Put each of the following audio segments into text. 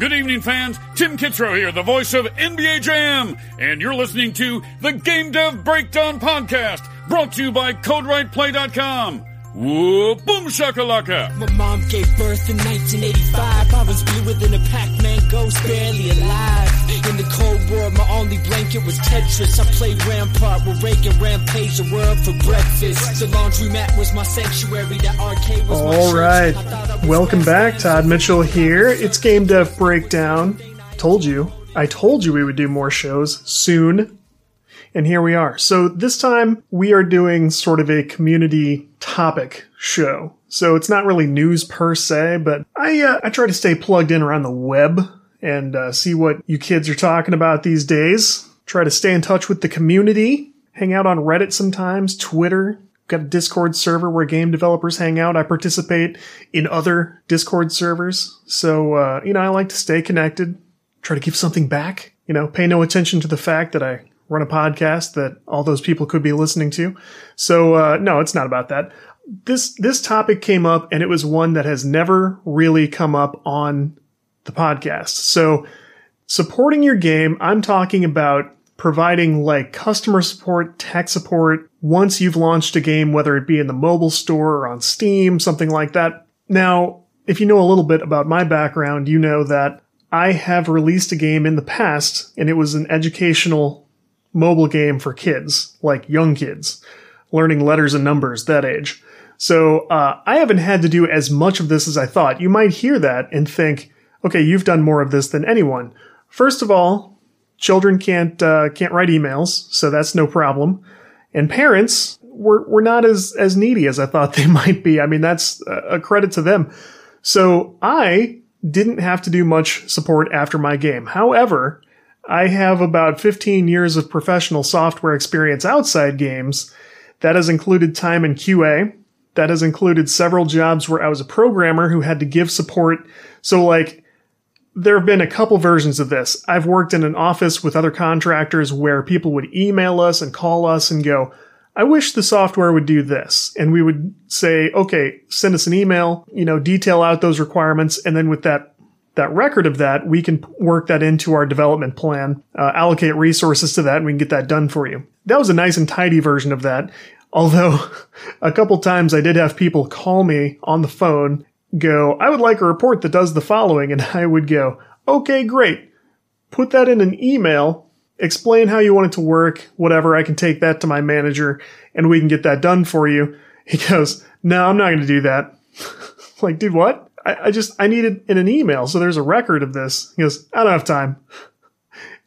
Good evening, fans. Tim Kittrow here, the voice of NBA Jam, and you're listening to the Game Dev Breakdown Podcast, brought to you by Codewriteplay.com. Whoa, boom shakalaka. My mom gave birth in 1985. I was bluer than a Pac-Man ghost, barely alive. In the Cold War, my only blanket was Tetris. I played Rampart with Reagan, rampage the world for breakfast. The laundromat was my sanctuary, the arcade was my church. All right, welcome back. Todd Mitchell here. It's Game Dev Breakdown. I told you we would do more shows soon. And here we are. So this time we are doing sort of a community topic show. So it's not really news per se, but I try to stay plugged in around the web and see what you kids are talking about these days. Try to stay in touch with the community. Hang out on Reddit sometimes, Twitter. Got a Discord server where game developers hang out. I participate in other Discord servers. So, I like to stay connected. Try to give something back. Pay no attention to the fact that I run a podcast that all those people could be listening to. So, no, it's not about that. This topic came up, and it was one that has never really come up on the podcast. So, supporting your game, I'm talking about providing like customer support, tech support, once you've launched a game, whether it be in the mobile store or on Steam, something like that. Now, if you know a little bit about my background, you know that I have released a game in the past, and it was an educational mobile game for kids, like young kids, learning letters and numbers, that age. So I haven't had to do as much of this as I thought. You might hear that and think, okay, you've done more of this than anyone. First of all, children can't write emails, so that's no problem. And parents were not as needy as I thought they might be. I mean, that's a credit to them. So I didn't have to do much support after my game. However, I have about 15 years of professional software experience outside games. That has included time in QA. That has included several jobs where I was a programmer who had to give support. So, there have been a couple versions of this. I've worked in an office with other contractors where people would email us and call us and go, I wish the software would do this. And we would say, okay, send us an email, detail out those requirements. And then with that record of that, we can work that into our development plan, allocate resources to that, and we can get that done for you. That was a nice and tidy version of that. Although a couple times I did have people call me on the phone, go, I would like a report that does the following. And I would go, okay, great. Put that in an email. Explain how you want it to work, whatever. I can take that to my manager and we can get that done for you. He goes, no, I'm not going to do that. Like, dude, what? I need it in an email, so there's a record of this. He goes, I don't have time.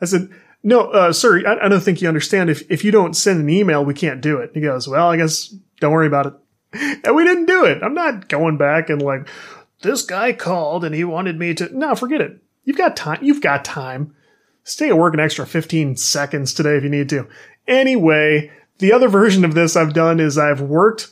I said, no, sir, I don't think you understand. If you don't send an email, we can't do it. He goes, well, I guess don't worry about it. And we didn't do it. I'm not going back and this guy called and he wanted me to. No, forget it. You've got time. Stay at work an extra 15 seconds today if you need to. Anyway, the other version of this I've done is I've worked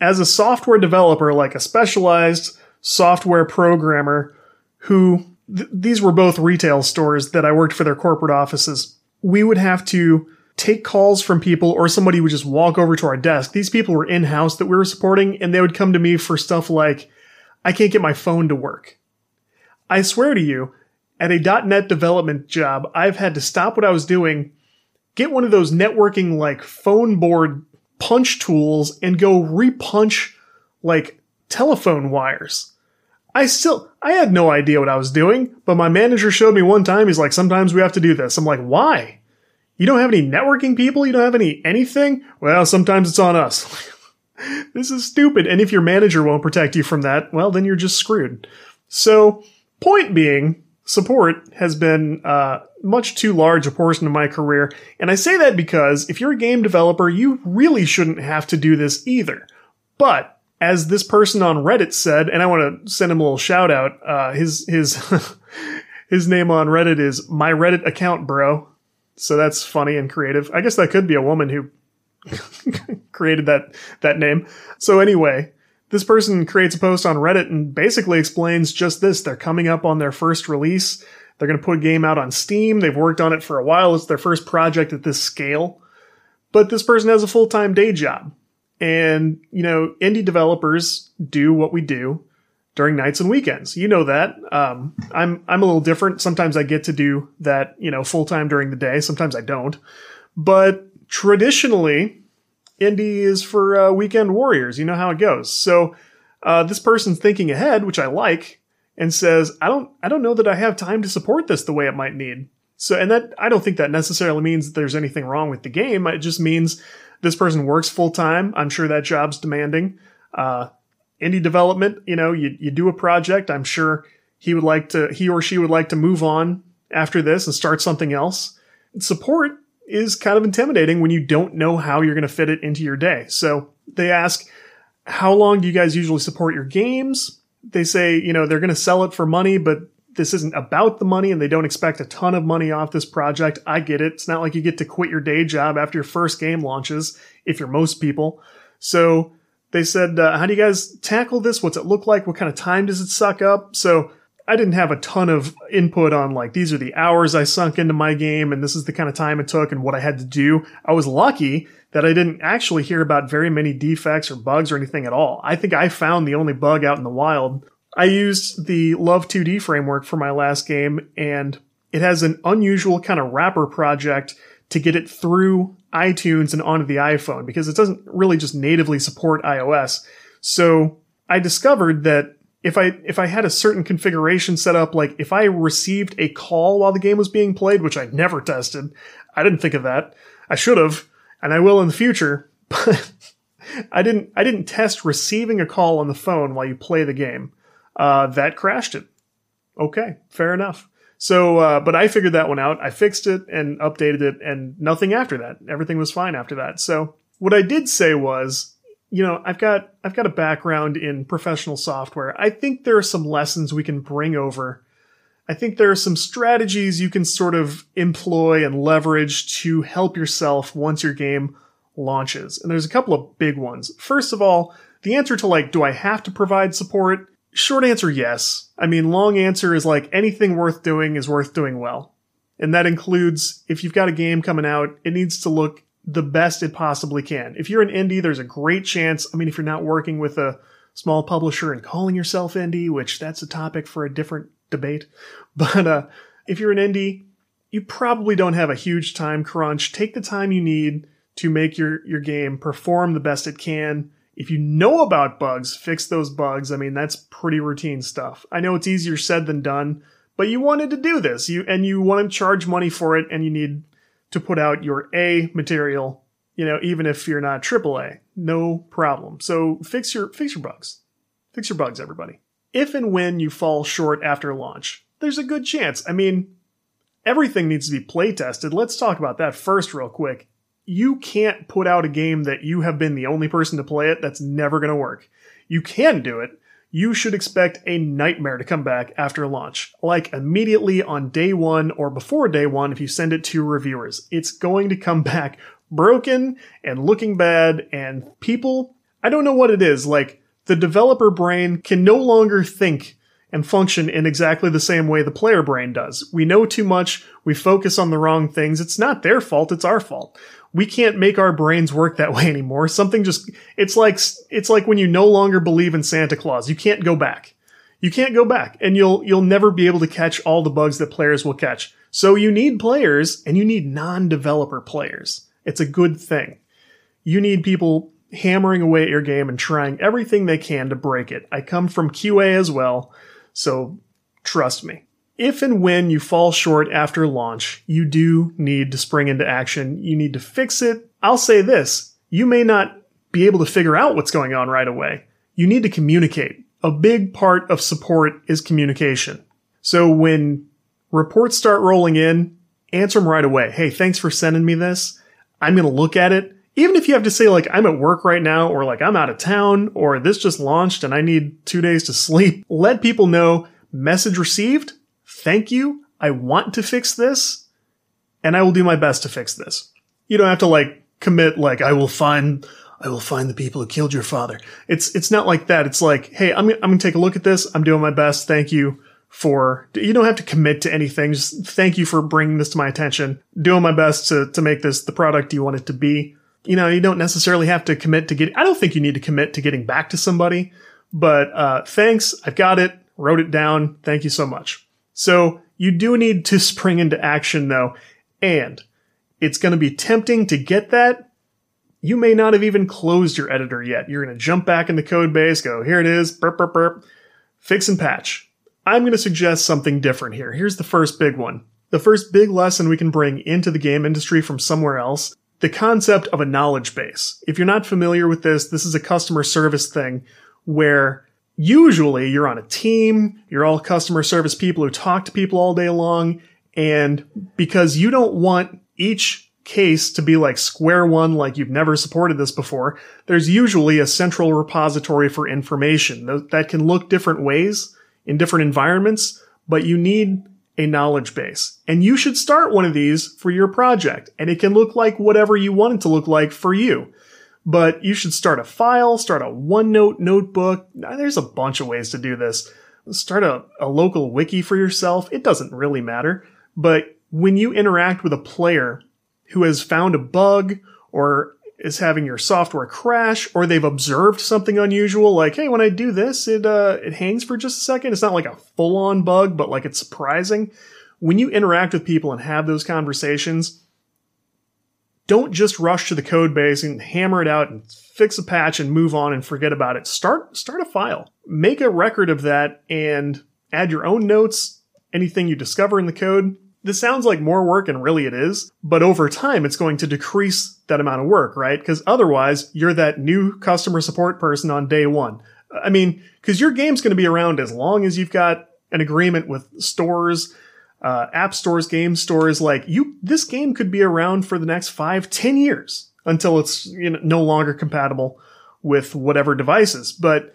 as a software developer, like a specialized software programmer who these were both retail stores that I worked for their corporate offices. We would have to take calls from people or somebody would just walk over to our desk. These people were in-house that we were supporting, and they would come to me for stuff like, I can't get my phone to work. I swear to you, at a .NET development job, I've had to stop what I was doing, get one of those networking phone board punch tools and go repunch telephone wires. I had no idea what I was doing, but my manager showed me one time. He's like, sometimes we have to do this. I'm like, why? You don't have any networking people? You don't have anything? Well, sometimes it's on us. This is stupid. And if your manager won't protect you from that, well, then you're just screwed. So point being, support has been much too large a portion of my career. And I say that because if you're a game developer, you really shouldn't have to do this either. But as this person on Reddit said, and I want to send him a little shout out, his name on Reddit is My Reddit Account Bro. So that's funny and creative. I guess that could be a woman who created that name. So anyway, this person creates a post on Reddit and basically explains just this. They're coming up on their first release. They're going to put a game out on Steam. They've worked on it for a while. It's their first project at this scale. But this person has a full-time day job. And, indie developers do what we do during nights and weekends. You know that. I'm a little different. Sometimes I get to do that, you know, full time during the day. Sometimes I don't. But traditionally, indie is for weekend warriors. You know how it goes. So this person's thinking ahead, which I like, and says, I don't know that I have time to support this the way it might need. So, and that, I don't think that necessarily means that there's anything wrong with the game. It just means this person works full time. I'm sure that job's demanding. Indie development, you know, you do a project. I'm sure he or she would like to move on after this and start something else. Support is kind of intimidating when you don't know how you're going to fit it into your day. So they ask, how long do you guys usually support your games? They say, you know, they're going to sell it for money, but this isn't about the money and they don't expect a ton of money off this project. I get it. It's not like you get to quit your day job after your first game launches, if you're most people. So they said, how do you guys tackle this? What's it look like? What kind of time does it suck up? So I didn't have a ton of input on, like, these are the hours I sunk into my game and this is the kind of time it took and what I had to do. I was lucky that I didn't actually hear about very many defects or bugs or anything at all. I think I found the only bug out in the wild. I used the Love 2D framework for my last game, and it has an unusual kind of wrapper project to get it through iTunes and onto the iPhone, because it doesn't really just natively support iOS. So I discovered that if I had a certain configuration set up, like if I received a call while the game was being played, which I never tested, I didn't think of that. I should have, and I will in the future, but I didn't test receiving a call on the phone while you play the game. That crashed it. Okay, fair enough. So, but I figured that one out. I fixed it and updated it and nothing after that. Everything was fine after that. So what I did say was, you know, I've got a background in professional software. I think there are some lessons we can bring over. I think there are some strategies you can sort of employ and leverage to help yourself once your game launches. And there's a couple of big ones. First of all, the answer to, like, do I have to provide support? Short answer, yes. I mean, long answer is, like, anything worth doing is worth doing well. And that includes, if you've got a game coming out, it needs to look the best it possibly can. If you're an indie, there's a great chance. I mean, if you're not working with a small publisher and calling yourself indie, which that's a topic for a different debate. But if you're an indie, you probably don't have a huge time crunch. Take the time you need to make your game perform the best it can. If you know about bugs, fix those bugs. I mean, that's pretty routine stuff. I know it's easier said than done, but you wanted to do this. You want to charge money for it, and you need to put out your A material, you know, even if you're not AAA. No problem. So fix your bugs. Fix your bugs, everybody. If and when you fall short after launch, there's a good chance. I mean, everything needs to be play tested. Let's talk about that first real quick. You can't put out a game that you have been the only person to play it. That's never going to work. You can do it. You should expect a nightmare to come back after launch, like immediately on day one or before day one if you send it to reviewers. It's going to come back broken and looking bad, and people, I don't know what it is, like the developer brain can no longer think and function in exactly the same way the player brain does. We know too much. We focus on the wrong things. It's not their fault. It's our fault. We can't make our brains work that way anymore. Something just, it's like when you no longer believe in Santa Claus. You can't go back. You can't go back, and you'll never be able to catch all the bugs that players will catch. So you need players, and you need non-developer players. It's a good thing. You need people hammering away at your game and trying everything they can to break it. I come from QA as well. So trust me, if and when you fall short after launch, you do need to spring into action. You need to fix it. I'll say this, you may not be able to figure out what's going on right away. You need to communicate. A big part of support is communication. So when reports start rolling in, answer them right away. Hey, thanks for sending me this. I'm going to look at it. Even if you have to say, like, I'm at work right now, or like I'm out of town, or this just launched and I need 2 days to sleep, let people know, message received, thank you, I want to fix this, and I will do my best to fix this. You don't have to, like, commit, like, I will find the people who killed your father. It's not like that. It's like, hey, I'm gonna take a look at this. I'm doing my best. Thank you for, you don't have to commit to anything. Just thank you for bringing this to my attention. Doing my best to make this the product you want it to be. You know, you don't necessarily have to commit to get. I don't think you need to commit to getting back to somebody, But thanks. I've got it. Wrote it down. Thank you so much. So you do need to spring into action, though. And it's going to be tempting to get that. You may not have even closed your editor yet. You're going to jump back in the code base, go, here it is, burp, burp, burp, fix and patch. I'm going to suggest something different here. Here's the first big one. The first big lesson we can bring into the game industry from somewhere else, the concept of a knowledge base. If you're not familiar with this, this is a customer service thing where usually you're on a team, you're all customer service people who talk to people all day long, and because you don't want each case to be like square one, like you've never supported this before, there's usually a central repository for information that can look different ways in different environments, but you need a knowledge base. And you should start one of these for your project, and it can look like whatever you want it to look like for you. But you should start a file, start a OneNote notebook. There's a bunch of ways to do this. Start a local wiki for yourself. It doesn't really matter. But when you interact with a player who has found a bug or is having your software crash, or they've observed something unusual, like, hey, when I do this, it hangs for just a second. It's not like a full-on bug, but like it's surprising. When you interact with people and have those conversations, don't just rush to the code base and hammer it out and fix a patch and move on and forget about it. Start a file. Make a record of that and add your own notes, anything you discover in the code. This sounds like more work, and really it is, but over time it's going to decrease that amount of work, right? Because otherwise you're that new customer support person on day one. I mean, because your game's going to be around as long as you've got an agreement with stores, app stores, game stores, this game could be around for the next 5-10 years until it's no longer compatible with whatever devices. But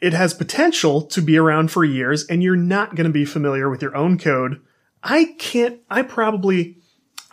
it has potential to be around for years, and you're not going to be familiar with your own code. I'm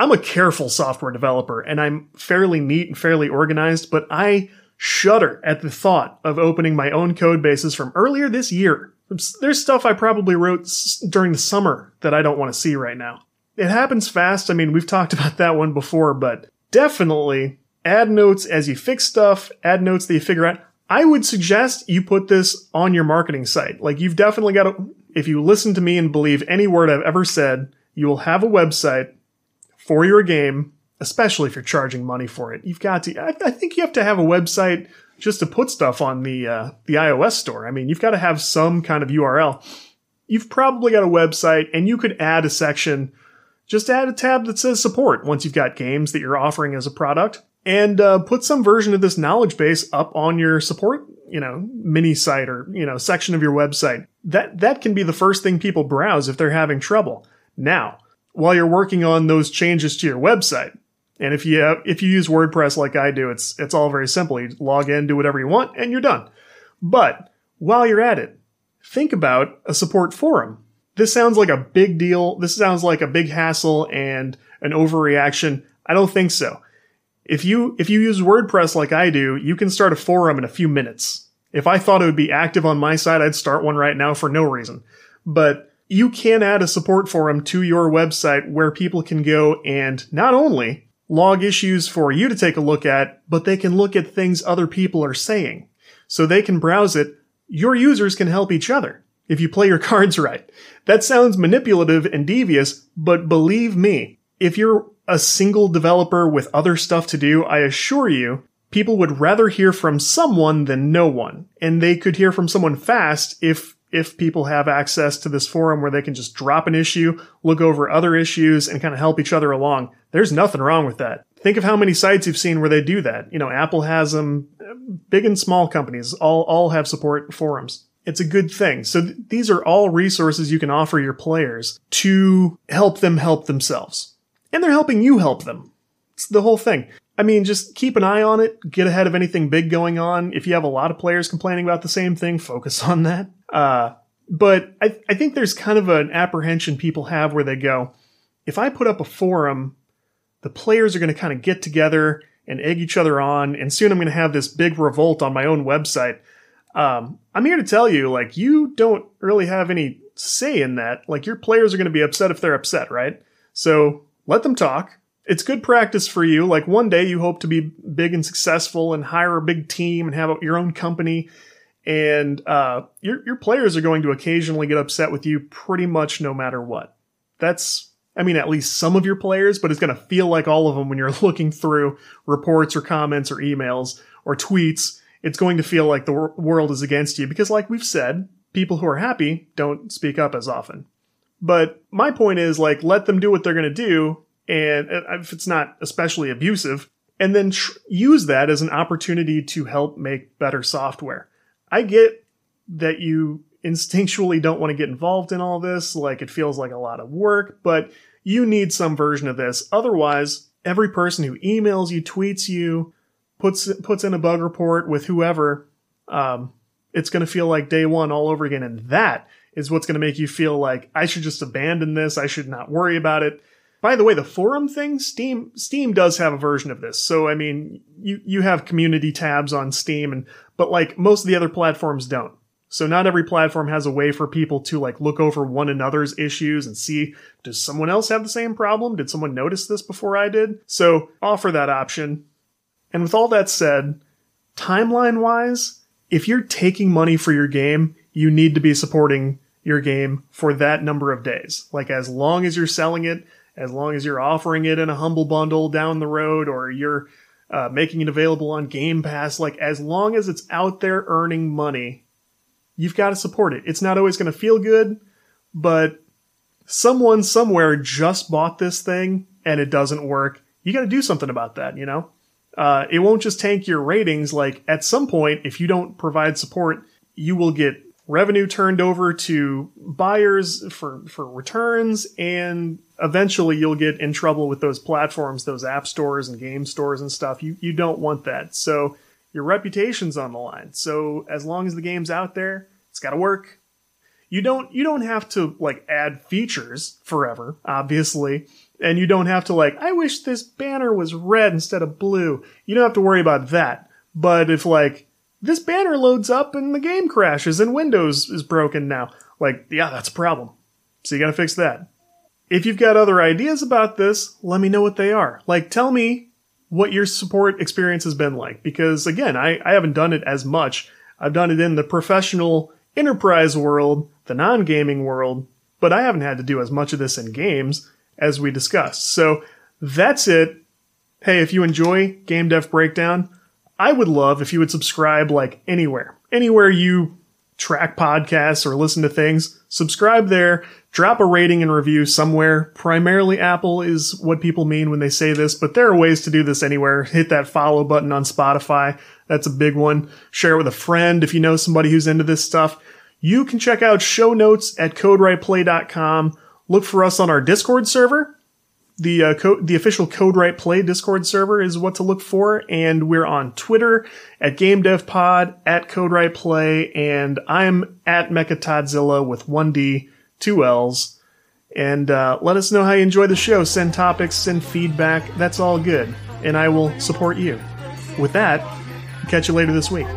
a careful software developer, and I'm fairly neat and fairly organized, but I shudder at the thought of opening my own code bases from earlier this year. There's stuff I probably wrote during the summer that I don't want to see right now. It happens fast. I mean, we've talked about that one before, but definitely add notes as you fix stuff, add notes that you figure out. I would suggest you put this on your marketing site. Like, you've definitely got to, if you listen to me and believe any word I've ever said, you will have a website for your game, especially if you're charging money for it. You've got to, I think you have to have a website just to put stuff on the iOS store. I mean, you've got to have some kind of URL. You've probably got a website, and you could add a section, just add a tab that says support once you've got games that you're offering as a product, and put some version of this knowledge base up on your support, mini site or, section of your website. That can be the first thing people browse if they're having trouble. Now, while you're working on those changes to your website, and if you use WordPress like I do, it's all very simple. You log in, do whatever you want, and you're done. But while you're at it, think about a support forum. This sounds like a big deal. This sounds like a big hassle and an overreaction. I don't think so. If you use WordPress like I do, you can start a forum in a few minutes. If I thought it would be active on my side, I'd start one right now for no reason. But you can add a support forum to your website where people can go and not only log issues for you to take a look at, but they can look at things other people are saying. So they can browse it. Your users can help each other if you play your cards right. That sounds manipulative and devious, but believe me, if you're a single developer with other stuff to do, I assure you, people would rather hear from someone than no one. And they could hear from someone fast if people have access to this forum where they can just drop an issue, look over other issues, and kind of help each other along. There's nothing wrong with that. Think of how many sites you've seen where they do that. Apple has them, big and small companies all have support forums. It's a good thing. So these are all resources you can offer your players to help them help themselves. And they're helping you help them. It's the whole thing. I mean, just keep an eye on it. Get ahead of anything big going on. If you have a lot of players complaining about the same thing, focus on that. But I think there's kind of an apprehension people have where they go, if I put up a forum, the players are going to kind of get together and egg each other on, and soon I'm going to have this big revolt on my own website. I'm here to tell you, you don't really have any say in that. Your players are going to be upset if they're upset, right? So let them talk. It's good practice for you. One day you hope to be big and successful and hire a big team and have your own company. And your players are going to occasionally get upset with you pretty much no matter what. That's, I mean, at least some of your players, but it's going to feel like all of them when you're looking through reports or comments or emails or tweets. It's going to feel like the world is against you because, like we've said, people who are happy don't speak up as often. But my point is, like, let them do what they're going to do, and if it's not especially abusive, and then use that as an opportunity to help make better software. I get that you instinctually don't want to get involved in all this, like it feels like a lot of work, but you need some version of this. Otherwise, every person who emails you, tweets you, puts in a bug report with whoever, it's going to feel like day one all over again. And that is what's going to make you feel like, I should just abandon this. I should not worry about it. By the way, the forum thing, Steam does have a version of this. So, I mean, you have community tabs on Steam, but like most of the other platforms don't. So not every platform has a way for people to like look over one another's issues and see, does someone else have the same problem? Did someone notice this before I did? So offer that option. And with all that said, timeline-wise, if you're taking money for your game, you need to be supporting your game for that number of days. Like as long as you're selling it, as long as you're offering it in a humble bundle down the road, or you're making it available on Game Pass, like as long as it's out there earning money, you've got to support it. It's not always going to feel good, but someone somewhere just bought this thing and it doesn't work. You got to do something about that, you know? It won't just tank your ratings. Like at some point, if you don't provide support, you will get revenue turned over to buyers for returns, and eventually you'll get in trouble with those platforms, those app stores and game stores and stuff. You don't want that. So your reputation's on the line. So as long as the game's out there, it's got to work. You don't have to like add features forever, obviously. And you don't have to like, I wish this banner was red instead of blue. You don't have to worry about that. But if like, this banner loads up and the game crashes and Windows is broken now. Like, yeah, that's a problem. So you gotta fix that. If you've got other ideas about this, let me know what they are. Like, tell me what your support experience has been like. Because, again, I haven't done it as much. I've done it in the professional enterprise world, the non-gaming world. But I haven't had to do as much of this in games as we discussed. So that's it. Hey, if you enjoy Game Dev Breakdown, I would love if you would subscribe like anywhere you track podcasts or listen to things, subscribe there, drop a rating and review somewhere. Primarily Apple is what people mean when they say this, but there are ways to do this anywhere. Hit that follow button on Spotify. That's a big one. Share it with a friend if you know somebody who's into this stuff. You can check out show notes at Codewriteplay.com. Look for us on our Discord server. The official CodeWritePlay Discord server is what to look for, and we're on Twitter at GameDevPod, at CodeWritePlay, and I'm at MechaTodzilla with 1D, 2Ls. And let us know how you enjoy the show. Send topics, send feedback. That's all good, and I will support you. With that, catch you later this week.